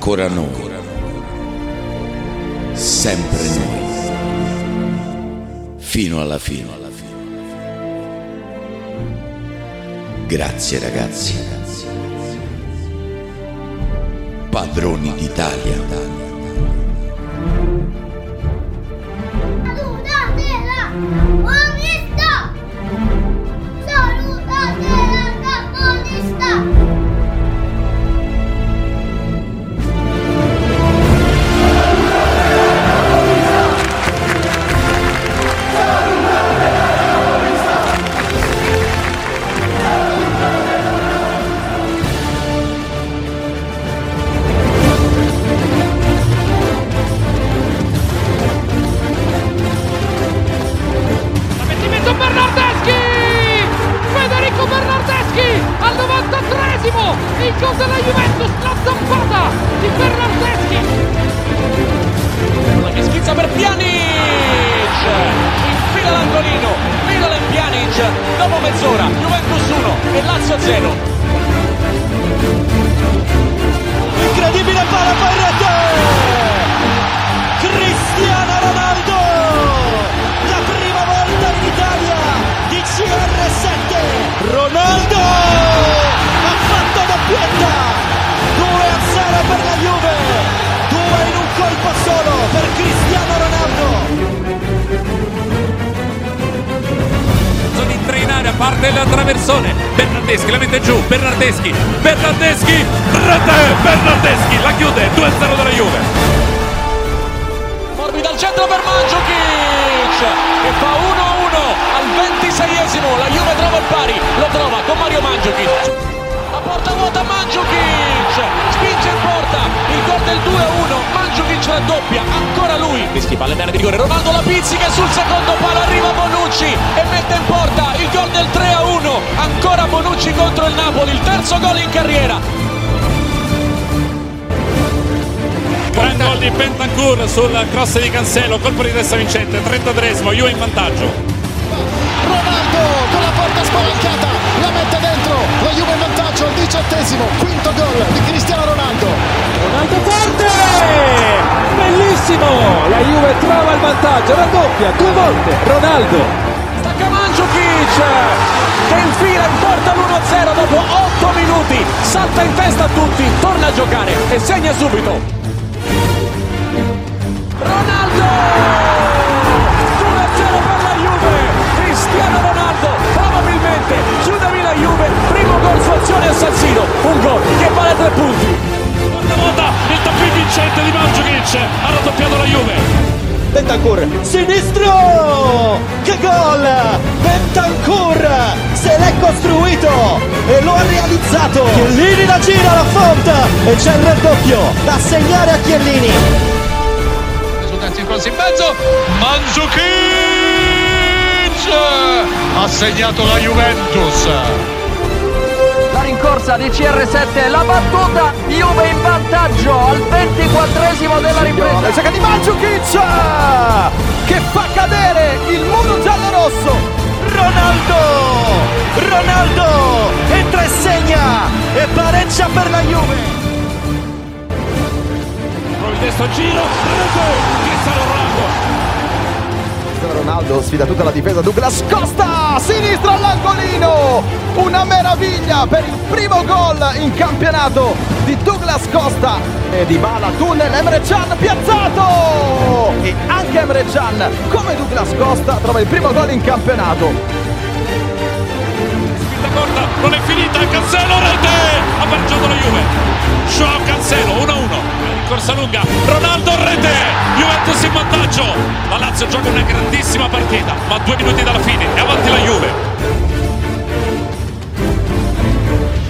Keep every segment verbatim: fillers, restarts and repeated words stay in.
Ancora noi, sempre noi, fino alla fine. Grazie ragazzi, padroni d'Italia. Il gol della Juventus, la zampata di Bernardeschi. Palla che schizza per Pjanic, infila l'angolino, Milan Pjanic. Dopo mezz'ora Juventus uno e Lazio zero. Incredibile palla, fa in rete Cristiano Ronaldo, la prima volta in Italia di C R sette. Ronaldo doppietta, due a zero per la Juve, due in un colpo solo per Cristiano Ronaldo. Sono in tre in area, parte la traversone, Bernardeschi la mette giù, Bernardeschi, Bernardeschi, Bernardeschi la chiude, due a zero della Juve. Morbi dal centro per Mandzukic che fa uno a uno al ventiseiesimo, la Juve trova il pari, lo trova con Mario Mandzukic. Porta vuota Mandzukic, spinge in porta, il gol del due a uno, Mandzukic la doppia, ancora lui. Rischi palla in area di rigore, Ronaldo la pizzica sul secondo palo, arriva Bonucci e mette in porta il gol del tre a uno, ancora Bonucci contro il Napoli, il terzo gol in carriera. Gran gol di Bentancur sul cross di Cancelo, colpo di testa vincente, trentatreesimo, Juve in vantaggio. Ronaldo con la porta spalancata, la mette dentro, la Juve in vantaggio. Al diciottesimo, quinto gol di Cristiano Ronaldo. Ronaldo forte, bellissimo, la Juve trova il vantaggio, raddoppia due volte Ronaldo. Stacca Mandzukic che infila in porta l'uno a zero dopo otto minuti, salta in testa a tutti, torna a giocare e segna subito. Ronaldo, uno a zero per la Juve, Cristiano Ronaldo probabilmente chiudevi la Juve. Gol su azione assassino, un gol che vale tre punti. Quarta volta il tappino vincente di Mandzukic, ha raddoppiato la Juve. Bentancur, sinistro, che gol! Bentancur se l'è costruito e lo ha realizzato. Chiellini la gira, la fonte e c'è il raddoppio da segnare a Chiellini. Sul terzo in mezzo, Mandzukic ha segnato la Juventus. La rincorsa di C R sette, la battuta, Juve in vantaggio al ventiquattresimo della ripresa. La sacca di Mandzukic che fa cadere il muro giallo-rosso. Ronaldo, Ronaldo entra e segna e pareggia per la Juve. Con il destro giro, Cristiano Ronaldo. Ronaldo sfida tutta la difesa, Douglas Costa, sinistro all'angolino, una meraviglia per il primo gol in campionato di Douglas Costa. E Dybala, tunnel, Emre Can piazzato! E anche Emre Can, come Douglas Costa, trova il primo gol in campionato. Spinta corta, non è finita, Cancelo, rete! Ha pareggiato la Juve. Ciao Cancelo, uno a uno. Corsa lunga, Ronaldo rete, Juventus in vantaggio, la Lazio gioca una grandissima partita, ma due minuti dalla fine è avanti la Juve.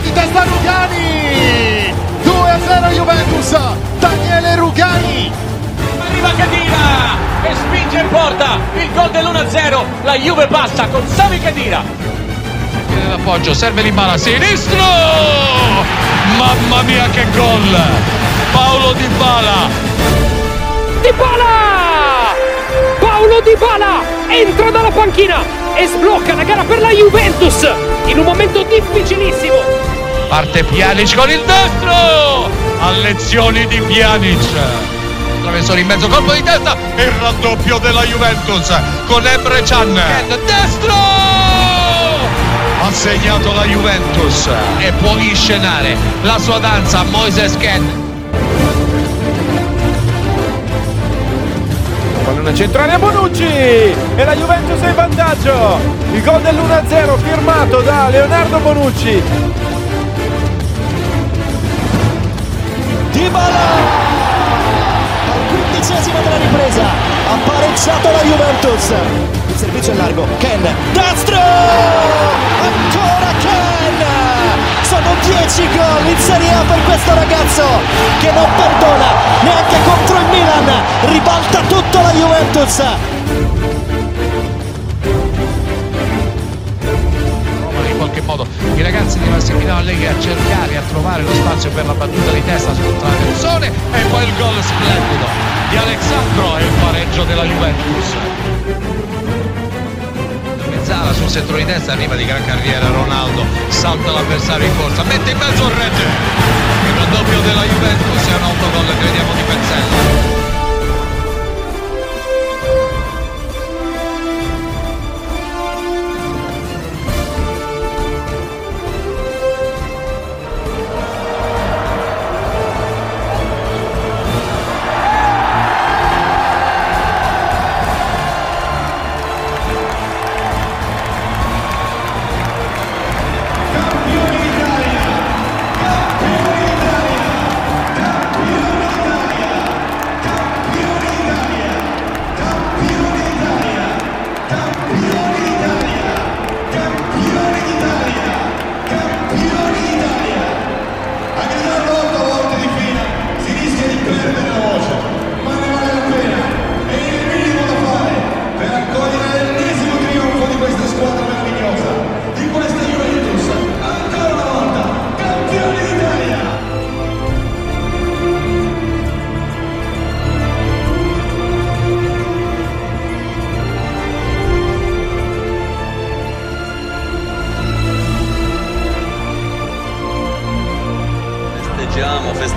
Di testa Rugani, due a zero Juventus, Daniele Rugani. Arriva Kedira e spinge in porta, il gol dell'uno a zero, la Juve passa con Sami Kedira. Viene l'appoggio, serve l'Imbala, sinistro, mamma mia che gol! Paolo Dybala! Dybala! Paolo Dybala entra dalla panchina e sblocca la gara per la Juventus in un momento difficilissimo. Parte Pjanic con il destro! a lezioni di Pjanic. Traversone in mezzo, colpo di testa, il raddoppio della Juventus con Emre Can. Can destro! Ha segnato la Juventus e può inscenare la sua danza a Moises Kean. Pallone centrale a Bonucci e la Juventus è in vantaggio. Il gol dell'uno a zero firmato da Leonardo Bonucci. Dybala al quindicesimo della ripresa, ha pareggiato la Juventus. Il servizio è largo, Kean, destro! Ancora Kean! Sono dieci gol in Serie A per questo ragazzo che non perdona neanche contro il Milan. Ribalta tutto la Juventus. In qualche modo i ragazzi di Massimiliano Allegri a cercare, a trovare lo spazio per la battuta di testa sul traversone e poi il gol splendido di Alexandro e il pareggio della Juventus. Mezzala sul centro di destra, arriva di gran carriera Ronaldo, salta l'avversario in corsa, mette in mezzo il rete, il raddoppio della Juventus è un autogol che vediamo di Cancelo.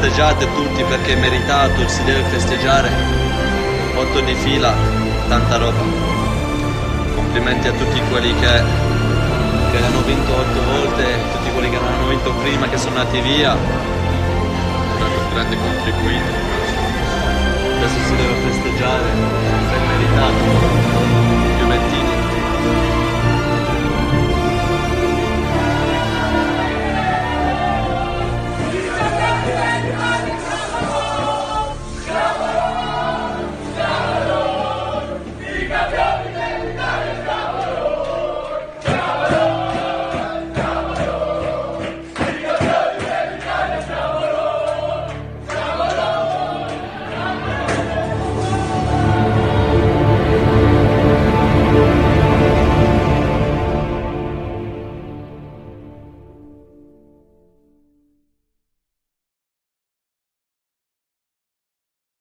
Festeggiate tutti perché è meritato, si deve festeggiare, otto di fila, tanta roba. Complimenti a tutti quelli che, che l'hanno vinto otto volte, tutti quelli che non l'hanno vinto prima, che sono andati via, è stato un grande contribuito, adesso si deve festeggiare, è meritato.